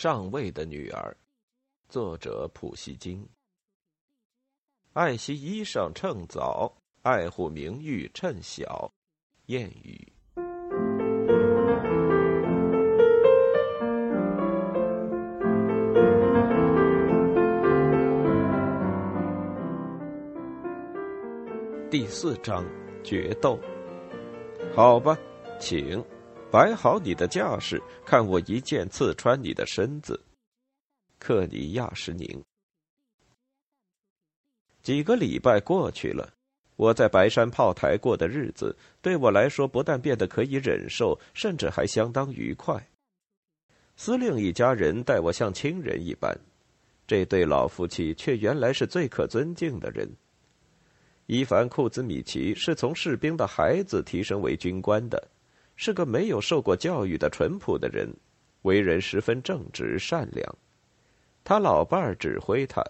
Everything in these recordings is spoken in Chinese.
上尉的女儿，作者普希金。爱惜衣裳趁早，爱护名誉趁小。谚语。第4章，决斗。好吧，请摆好你的架势，看我一剑刺穿你的身子。克尼亚什宁。几个礼拜过去了，我在白山炮台过的日子，对我来说不但变得可以忍受，甚至还相当愉快。司令一家人待我像亲人一般，这对老夫妻却原来是最可尊敬的人。伊凡·库兹米奇是从士兵的孩子提升为军官的，是个没有受过教育的淳朴的人，为人十分正直善良。他老伴儿指挥他，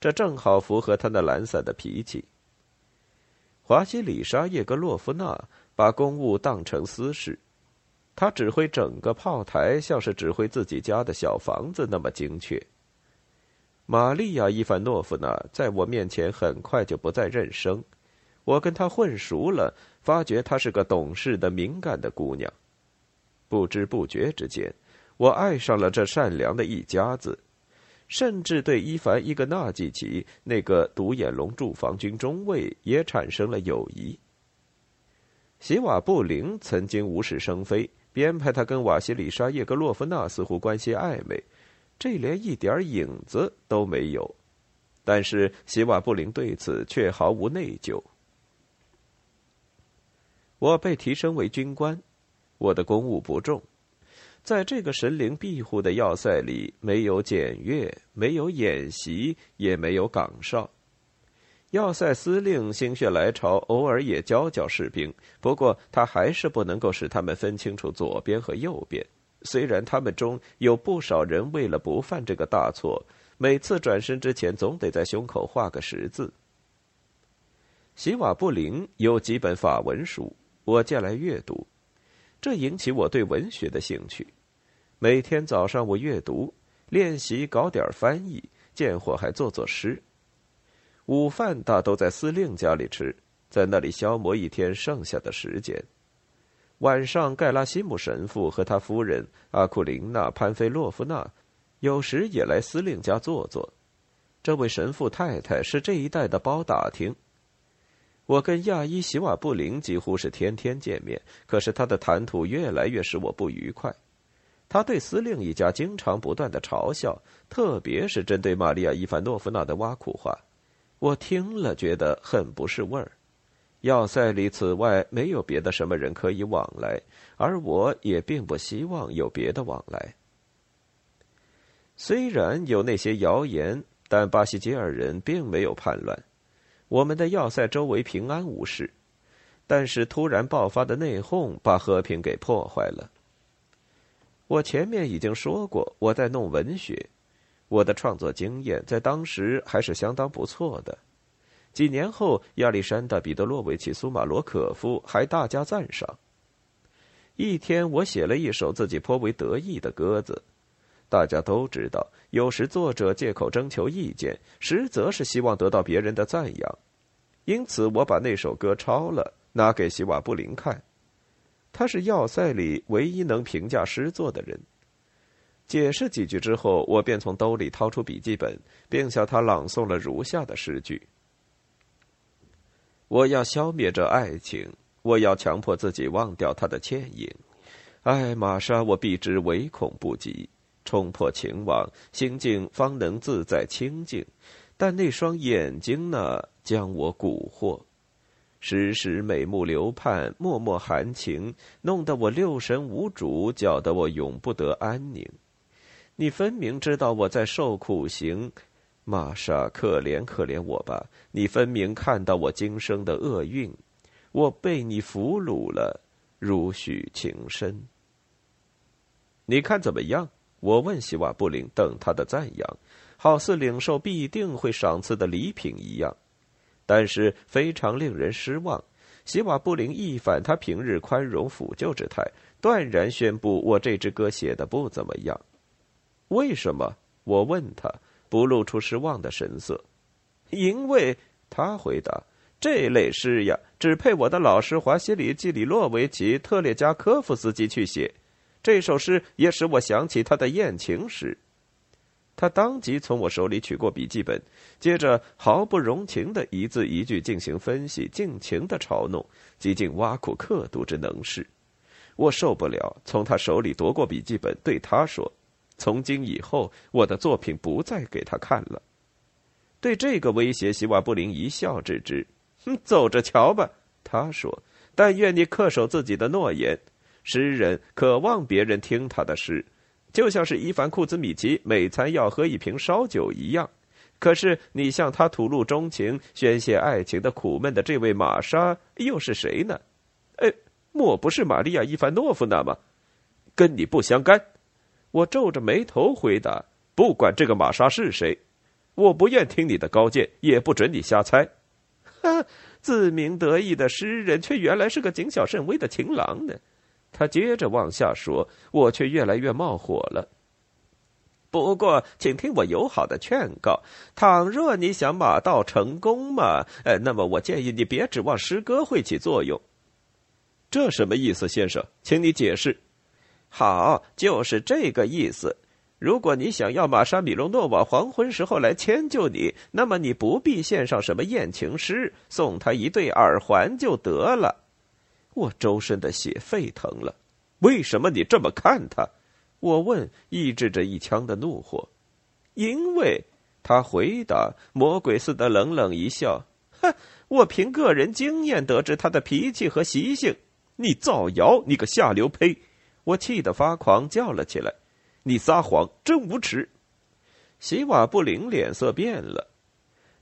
这正好符合他那懒散的脾气。华西里沙·叶格洛夫娜把公务当成私事，他指挥整个炮台像是指挥自己家的小房子那么精确。玛利亚·伊凡诺夫娜在我面前很快就不再认生，我跟她混熟了，发觉她是个懂事的敏感的姑娘。不知不觉之间，我爱上了这善良的一家子，甚至对伊凡·伊格纳季奇那个独眼龙驻防军中尉也产生了友谊。席瓦布林曾经无事生非，编排他跟瓦西里沙·叶格洛夫娜似乎关系暧昧，这连一点影子都没有，但是席瓦布林对此却毫无内疚。我被提升为军官，我的公务不重，在这个神灵庇护的要塞里，没有检阅，没有演习，也没有岗哨。要塞司令心血来潮，偶尔也教士兵，不过他还是不能够使他们分清楚左边和右边。虽然他们中有不少人为了不犯这个大错，每次转身之前总得在胸口画个十字。席瓦布林有几本法文书，我借来阅读，这引起我对文学的兴趣。每天早上我阅读、练习、搞点翻译，见或还做诗。午饭大都在司令家里吃，在那里消磨一天剩下的时间。晚上，盖拉西姆神父和他夫人阿库琳娜·潘菲洛夫娜有时也来司令家坐坐。这位神父太太是这一带的包打听。我跟亚伊·席瓦布林几乎是天天见面，可是他的谈吐越来越使我不愉快。他对司令一家经常不断的嘲笑，特别是针对玛利亚·伊凡诺夫娜的挖苦话，我听了觉得很不是味儿。要塞里此外没有别的什么人可以往来，而我也并不希望有别的往来。虽然有那些谣言，但巴西基尔人并没有叛乱，我们的要塞周围平安无事，但是突然爆发的内讧把和平给破坏了。我前面已经说过，我在弄文学，我的创作经验在当时还是相当不错的。几年后，亚历山大·彼得洛维奇·苏马罗可夫还大加赞赏。一天，我写了一首自己颇为得意的歌子。大家都知道，有时作者借口征求意见，实则是希望得到别人的赞扬。因此，我把那首歌抄了，拿给席瓦布林看。他是要塞里唯一能评价诗作的人。解释几句之后，我便从兜里掏出笔记本，并向他朗诵了如下的诗句。我要消灭这爱情，我要强迫自己忘掉它的倩影。爱玛莎，我必知唯恐不及，冲破情网，心境方能自在清净。但那双眼睛呢，将我蛊惑，时时美目流盼，脉脉含情，弄得我六神无主，搅得我永不得安宁。你分明知道我在受苦刑，玛莎，可怜可怜我吧！你分明看到我今生的厄运，我被你俘虏了，如许情深。你看怎么样？我问席瓦布林，等他的赞扬，好似领受必定会赏赐的礼品一样。但是非常令人失望，席瓦布林一反他平日宽容抚救之态，断然宣布我这支歌写的不怎么样。为什么？我问他，不露出失望的神色。因为，他回答，这类诗呀，只配我的老师华西里季里洛维奇·特列加科夫斯基去写。这首诗也使我想起他的艳情诗。他当即从我手里取过笔记本，接着毫不容情的一字一句进行分析，尽情的嘲弄，极尽挖苦刻毒之能事。我受不了，从他手里夺过笔记本，对他说：“从今以后，我的作品不再给他看了。”对这个威胁，希瓦布林一笑置之。“走着瞧吧。”他说，“但愿你恪守自己的诺言。诗人渴望别人听他的诗。”就像是伊凡·库兹米奇每餐要喝一瓶烧酒一样，可是你向他吐露衷情、宣泄爱情的苦闷的这位玛莎又是谁呢？莫不是玛利亚·伊凡诺夫娜吗？跟你不相干。我皱着眉头回答：“不管这个玛莎是谁，我不愿听你的高见，也不准你瞎猜。”哈，自鸣得意的诗人却原来是个谨小慎微的情郎呢。他接着往下说，我却越来越冒火了。不过，请听我友好的劝告：倘若你想马到成功嘛，那么我建议你别指望诗歌会起作用。这什么意思，先生？请你解释。好，就是这个意思。如果你想要玛莎·米隆诺瓦黄昏时候来迁就你，那么你不必献上什么艳情诗，送他一对耳环就得了。我周身的血沸腾了。为什么你这么看他？我问，抑制着一腔的怒火。因为，他回答，魔鬼似的冷冷一笑。哼，我凭个人经验得知他的脾气和习性。你造谣，你个下流胚！我气得发狂，叫了起来。你撒谎，真无耻！席瓦布林脸色变了。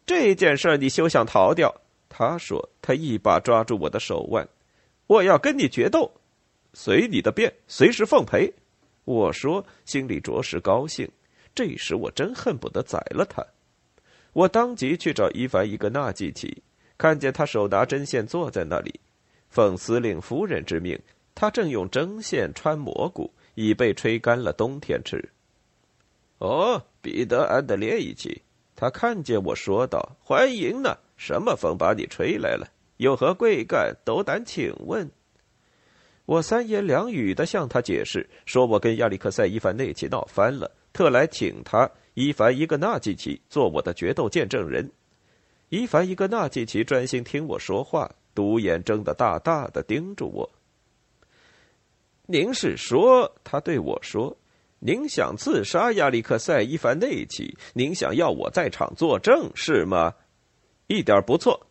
这件事你休想逃掉，他说，他一把抓住我的手腕。我要跟你决斗，随你的便，随时奉陪。我说，心里着实高兴。这时我真恨不得宰了他。我当即去找伊凡·伊格纳季奇，看见他手拿针线坐在那里。奉司令夫人之命，他正用针线穿蘑菇，以备吹干了冬天吃。哦，彼得·安德烈一奇，他看见我说道：“欢迎呢，什么风把你吹来了？”有何贵干？斗胆请问。我三言两语地向他解释，说我跟亚历克塞·伊凡内奇闹翻了，特来请他伊凡·伊格纳季奇做我的决斗见证人。伊凡·伊格纳季奇专心听我说话，独眼睁得大大的盯住我。您是说，他对我说，您想刺杀亚历克塞·伊凡内奇，您想要我在场作证是吗？一点不错。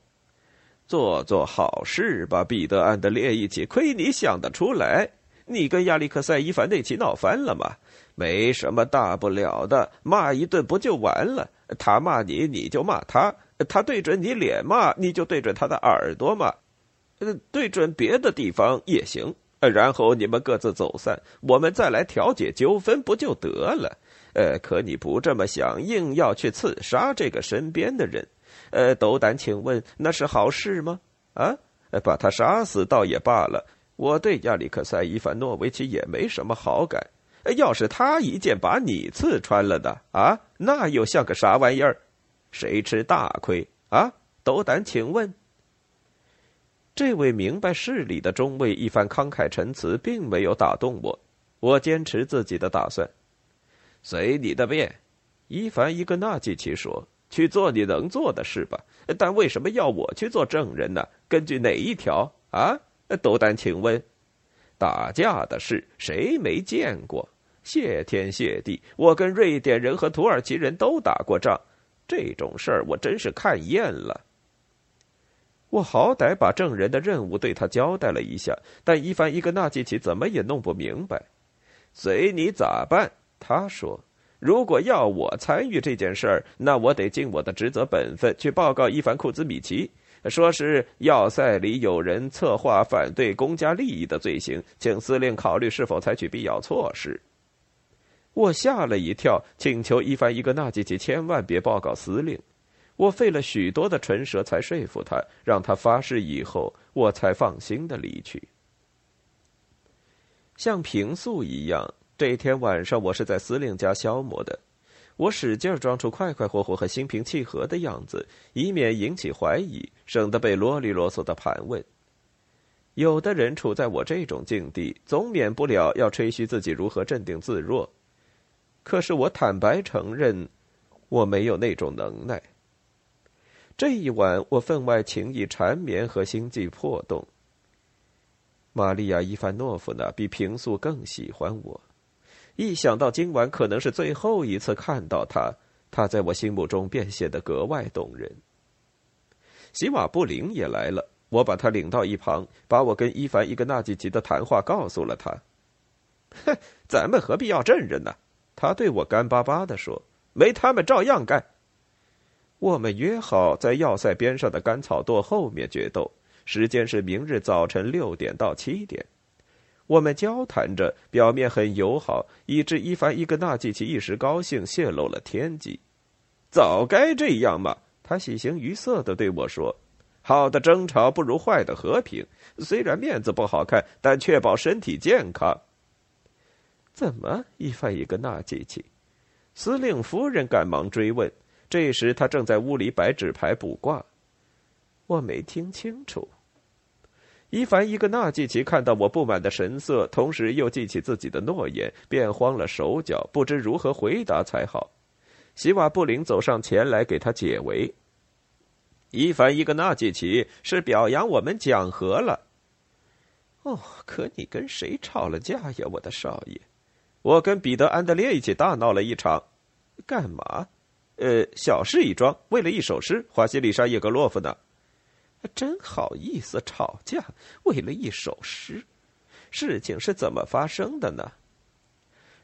做做好事吧，彼得·安德烈一起，亏你想得出来。你跟亚历克塞·伊凡内奇闹翻了吗？没什么大不了的，骂一顿不就完了？他骂你，你就骂他；他对准你脸骂，你就对准他的耳朵骂；对准别的地方也行。然后你们各自走散，我们再来调解纠纷不就得了？可你不这么想，硬要去刺杀这个身边的人。斗胆请问，那是好事吗？啊，把他杀死倒也罢了，我对亚历克塞·伊凡诺维奇也没什么好感。要是他一剑把你刺穿了的啊，那又像个啥玩意儿？谁吃大亏啊？斗胆请问。这位明白事理的中尉一番慷慨陈词，并没有打动我。我坚持自己的打算。随你的便，伊凡·伊格纳季奇说。去做你能做的事吧，但为什么要我去做证人呢？根据哪一条啊？斗胆请问。打架的事谁没见过？谢天谢地，我跟瑞典人和土耳其人都打过仗，这种事儿我真是看厌了。我好歹把证人的任务对他交代了一下，但伊凡·伊格纳季奇怎么也弄不明白。随你咋办，他说。如果要我参与这件事儿，那我得尽我的职责本分去报告伊凡·库兹米奇，说是要塞里有人策划反对公家利益的罪行，请司令考虑是否采取必要措施。我吓了一跳，请求伊凡·伊格纳季奇千万别报告司令。我费了许多的唇舌才说服他，让他发誓以后，我才放心的离去。像平素一样，这一天晚上，我是在司令家消磨的。我使劲装出快快活活和心平气和的样子，以免引起怀疑，省得被啰里啰嗦的盘问。有的人处在我这种境地，总免不了要吹嘘自己如何镇定自若。可是我坦白承认，我没有那种能耐。这一晚，我分外情意缠绵和心悸破动。玛利亚·伊凡诺夫娜比平素更喜欢我。一想到今晚可能是最后一次看到她，她在我心目中便显得格外动人。席瓦布林也来了，我把他领到一旁，把我跟伊凡伊格纳季奇的谈话告诉了他。哼，咱们何必要证人呢？他对我干巴巴地说，没他们照样干。我们约好在要塞边上的干草垛后面决斗，时间是明日早晨6点到7点。我们交谈着，表面很友好，以致伊凡伊格纳季奇一时高兴，泄露了天机。早该这样嘛，他喜形于色地对我说，好的争吵不如坏的和平，虽然面子不好看，但确保身体健康。怎么，伊凡伊格纳季奇？司令夫人赶忙追问，这时他正在屋里摆纸牌卜卦。我没听清楚。伊凡伊格纳季奇看到我不满的神色，同时又记起自己的诺言，便慌了手脚，不知如何回答才好。席瓦布林走上前来给他解围。伊凡伊格纳季奇是表扬我们讲和了。哦，可你跟谁吵了架呀，我的少爷？我跟彼得·安德烈一起大闹了一场。干嘛？小事一桩，为了一首诗，华西丽莎·叶格洛夫娜。真好意思吵架，为了一首诗。事情是怎么发生的呢？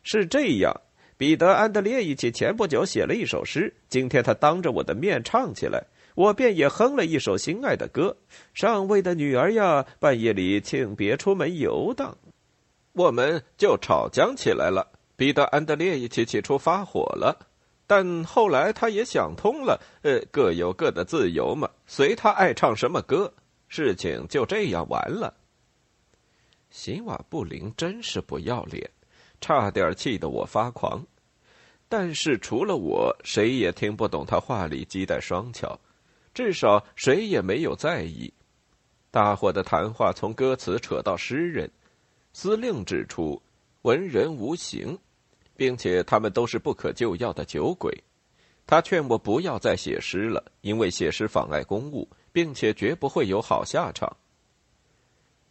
是这样，彼得·安德烈一起前不久写了一首诗，今天他当着我的面唱起来。我便也哼了一首心爱的歌，上尉的女儿呀，半夜里请别出门游荡。我们就吵僵起来了。彼得·安德烈一起初发火了，但后来他也想通了，各有各的自由嘛，随他爱唱什么歌，事情就这样完了。席瓦布林真是不要脸，差点气得我发狂。但是除了我，谁也听不懂他话里鸡带双巧。至少谁也没有在意。大伙的谈话从歌词扯到诗人。司令指出，文人无形，并且他们都是不可救药的酒鬼。他劝我不要再写诗了，因为写诗妨碍公务，并且绝不会有好下场。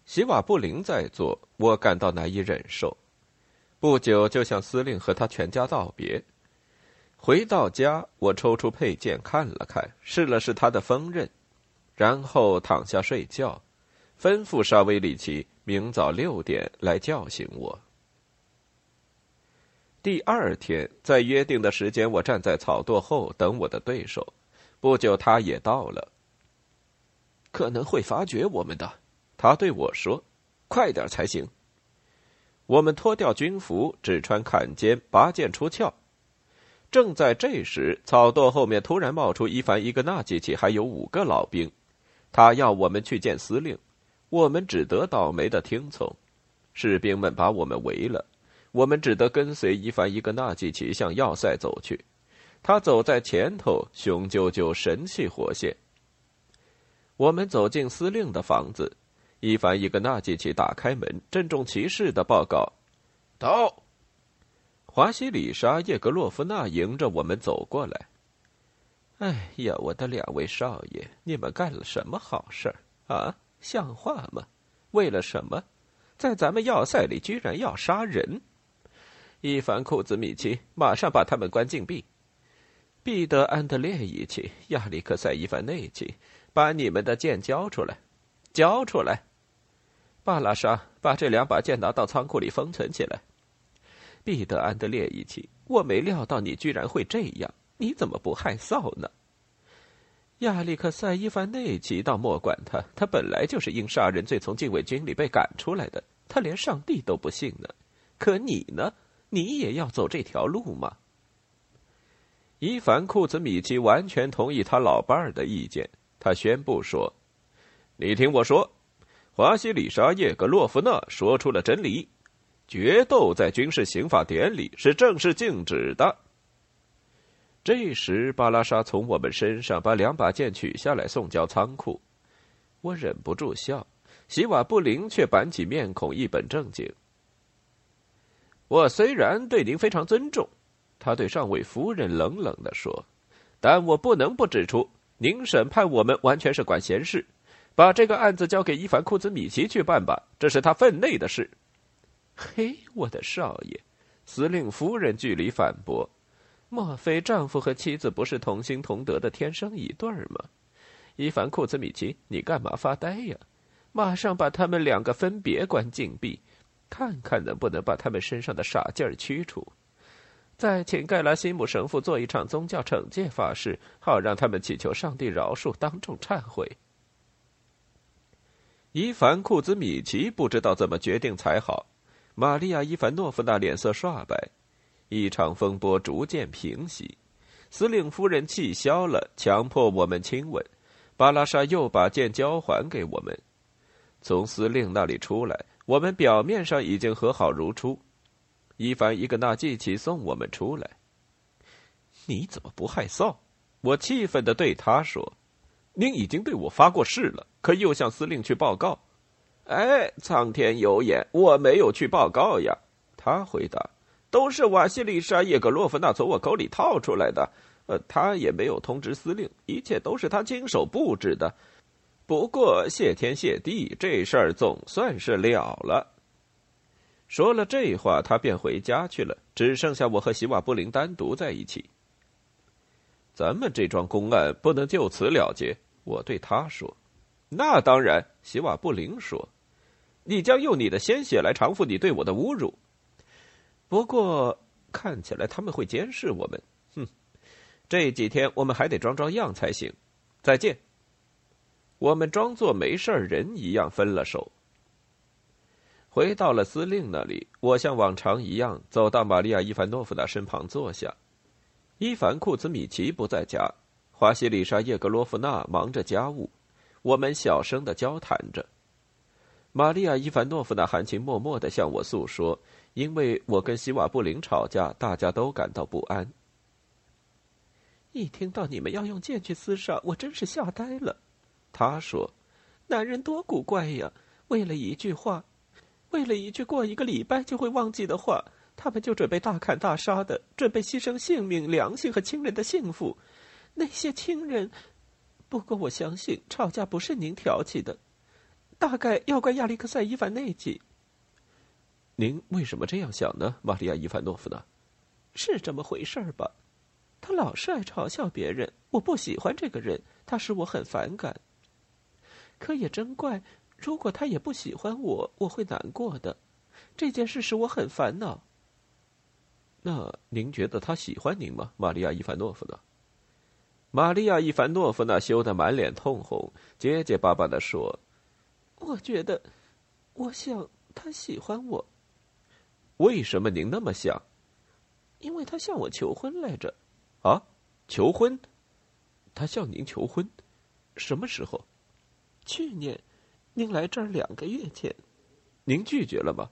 席瓦布林在座，我感到难以忍受。不久就向司令和他全家道别。回到家，我抽出佩剑看了看，试了试他的锋刃，然后躺下睡觉，吩咐沙威里奇明早6点来叫醒我。第二天，在约定的时间，我站在草垛后等我的对手。不久，他也到了。可能会发觉我们的，他对我说，快点才行。我们脱掉军服，只穿坎肩，拔剑出鞘。正在这时，草垛后面突然冒出伊凡·伊格纳季奇，还有5个老兵。他要我们去见司令，我们只得倒霉的听从。士兵们把我们围了，我们只得跟随伊凡·伊格纳季奇向要塞走去。他走在前头，雄赳赳，神气活现。我们走进司令的房子，伊凡·伊格纳季奇打开门，郑重其事地报告：到。华西里莎·叶格洛夫娜迎着我们走过来。哎呀，我的两位少爷，你们干了什么好事儿啊？像话吗？为了什么，在咱们要塞里居然要杀人？伊凡·库兹米奇，马上把他们关禁闭。彼得·安德烈一起，亚历克塞·伊凡内奇，把你们的剑交出来，交出来。巴拉莎，把这2把剑拿到仓库里封存起来。彼得·安德烈一起，我没料到你居然会这样，你怎么不害臊呢？亚历克塞·伊凡内奇，倒莫管他，他本来就是因杀人罪从禁卫军里被赶出来的，他连上帝都不信呢。可你呢？你也要走这条路吗？伊凡·库兹米奇完全同意他老伴儿的意见，他宣布说：“你听我说，华西里莎·叶格洛夫娜说出了真理。”决斗在军事刑法典里是正式禁止的。这时巴拉沙从我们身上把2把剑取下来送交仓库，我忍不住笑，席瓦布林却板起面孔，一本正经。我虽然对您非常尊重，他对上尉夫人冷冷地说，但我不能不指出，您审判我们完全是管闲事，把这个案子交给伊凡·库兹米奇去办吧，这是他分内的事。嘿，我的少爷，司令夫人据理反驳，莫非丈夫和妻子不是同心同德的天生一对吗？伊凡·库兹米奇，你干嘛发呆呀？马上把他们2个分别关禁闭，看看能不能把他们身上的傻劲儿驱除。再请盖拉西姆神父做一场宗教惩戒法事，好让他们祈求上帝饶恕，当众忏悔。伊凡·库兹米奇不知道怎么决定才好，玛利亚·伊凡诺夫娜脸色煞白。一场风波逐渐平息，司令夫人气消了，强迫我们亲吻。巴拉沙又把剑交还给我们。从司令那里出来，我们表面上已经和好如初。伊凡·伊格纳季奇送我们出来。你怎么不害臊？我气愤地对他说，您已经对我发过誓了，可又向司令去报告。哎，苍天有眼，我没有去报告呀，他回答，都是瓦西里莎耶格洛夫娜从我口里套出来的，他也没有通知司令，一切都是他亲手布置的。不过谢天谢地，这事儿总算是了了。说了这话，他便回家去了，只剩下我和席瓦布林单独在一起。咱们这桩公案不能就此了结，我对他说。那当然，席瓦布林说，你将用你的鲜血来偿付你对我的侮辱。不过看起来他们会监视我们，这几天我们还得装样才行。再见。我们装作没事人一样分了手。回到了司令那里，我像往常一样走到玛利亚·伊凡诺夫娜身旁坐下。伊凡·库兹米奇不在家，华西里莎·叶格洛夫娜忙着家务，我们小声地交谈着。玛利亚·伊凡诺夫娜含情脉脉地向我诉说，因为我跟席瓦布林吵架，大家都感到不安。一听到你们要用剑去厮杀，我真是吓呆了。他说，男人多古怪呀，为了一句话，为了一句过一个礼拜就会忘记的话，他们就准备大砍大杀的，准备牺牲性命、良心和亲人的幸福。那些亲人，不过我相信吵架不是您挑起的，大概要怪亚历克塞·伊凡内吉。您为什么这样想呢，玛利亚·伊凡诺夫娜？是这么回事儿吧？他老是爱嘲笑别人，我不喜欢这个人，他使我很反感。可也真怪，如果他也不喜欢我，我会难过的。这件事使我很烦恼。那您觉得他喜欢您吗，玛利亚·伊凡诺夫娜？玛利亚·伊凡诺夫娜羞得满脸通红，结结巴巴地说，我觉得，我想他喜欢我。为什么您那么想？因为他向我求婚来着。啊，求婚？他向您求婚？什么时候？去年。您来这儿2个月前。您拒绝了吗？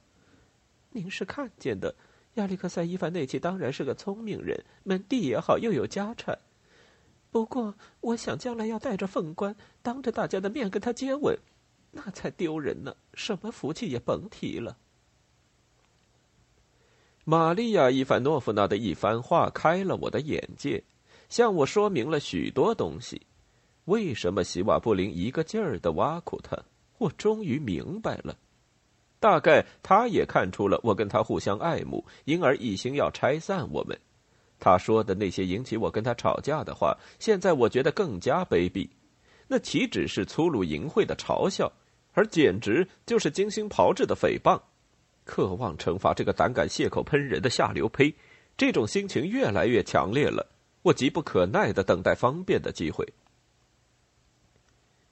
您是看见的，亚历克塞·伊凡内奇当然是个聪明人，门第也好，又有家产。不过我想将来要带着凤冠，当着大家的面跟他接吻，那才丢人呢，什么福气也甭提了。玛利亚·伊凡诺夫娜的一番话开了我的眼界，向我说明了许多东西。为什么席瓦布林一个劲儿地挖苦他？我终于明白了，大概他也看出了我跟他互相爱慕，因而一心要拆散我们。他说的那些引起我跟他吵架的话，现在我觉得更加卑鄙。那岂止是粗鲁淫秽的嘲笑，而简直就是精心炮制的诽谤。渴望惩罚这个胆敢血口喷人的下流胚，这种心情越来越强烈了。我急不可耐地等待方便的机会。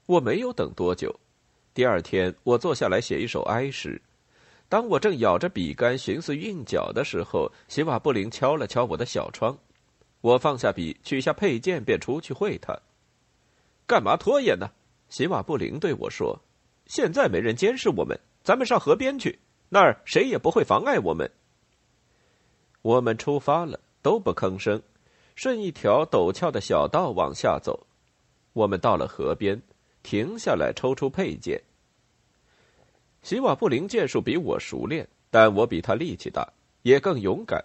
我没有等多久。第2天，我坐下来写一首哀诗。当我正咬着笔杆寻思韵脚的时候，席瓦布林敲了敲我的小窗。我放下笔，取下佩剑，便出去会他。干嘛拖延呢？席瓦布林对我说，现在没人监视我们，咱们上河边去，那儿谁也不会妨碍我们。”我们出发了，都不吭声，顺一条陡峭的小道往下走。我们到了河边，停下来抽出佩剑。席瓦布林剑术比我熟练，但我比他力气大，也更勇敢。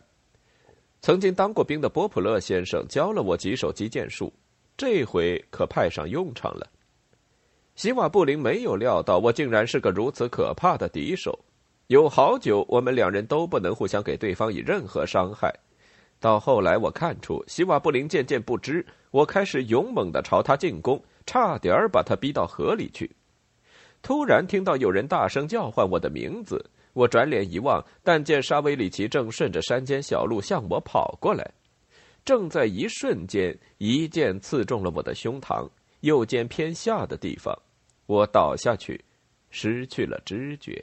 曾经当过兵的波普勒先生教了我几手击剑术，这回可派上用场了。席瓦布林没有料到我竟然是个如此可怕的敌手，有好久我们两人都不能互相给对方以任何伤害。到后来我看出席瓦布林渐渐不知，我开始勇猛地朝他进攻，差点把他逼到河里去。突然听到有人大声叫唤我的名字，我转脸一望，但见沙威里奇正顺着山间小路向我跑过来。正在一瞬间，一剑刺中了我的胸膛，右肩偏下的地方，我倒下去，失去了知觉。